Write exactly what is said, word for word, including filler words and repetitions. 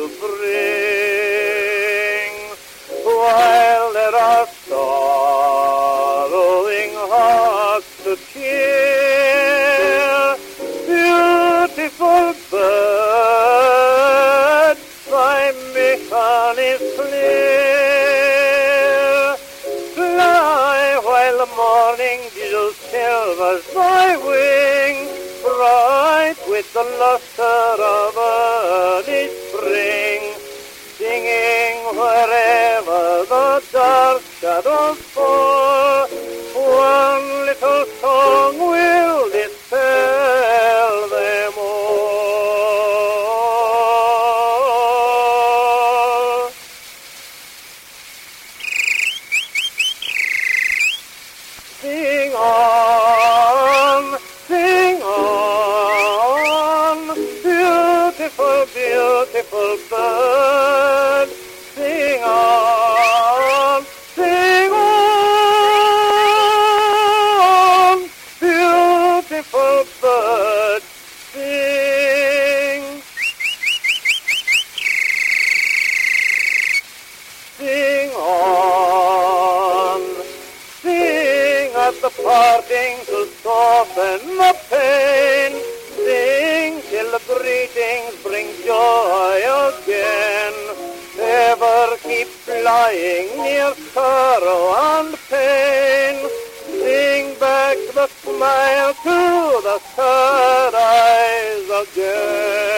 to bring, while there are sorrowing hearts to cheer. Beautiful bird, thy mission is clear. Fly while the morning dew silvers thy wing, bright with the luster of early spring, singing wherever the dark shadows fall. One little song will dispel them all. Sing on, sing on, beautiful, beautiful bird. Sing on, sing on, beautiful bird, sing. Sing on, sing at the parting to soften the pain. Sing till the greetings bring joy again. Never keep flying near sorrow and pain. Sing back the smile to the sad eyes again.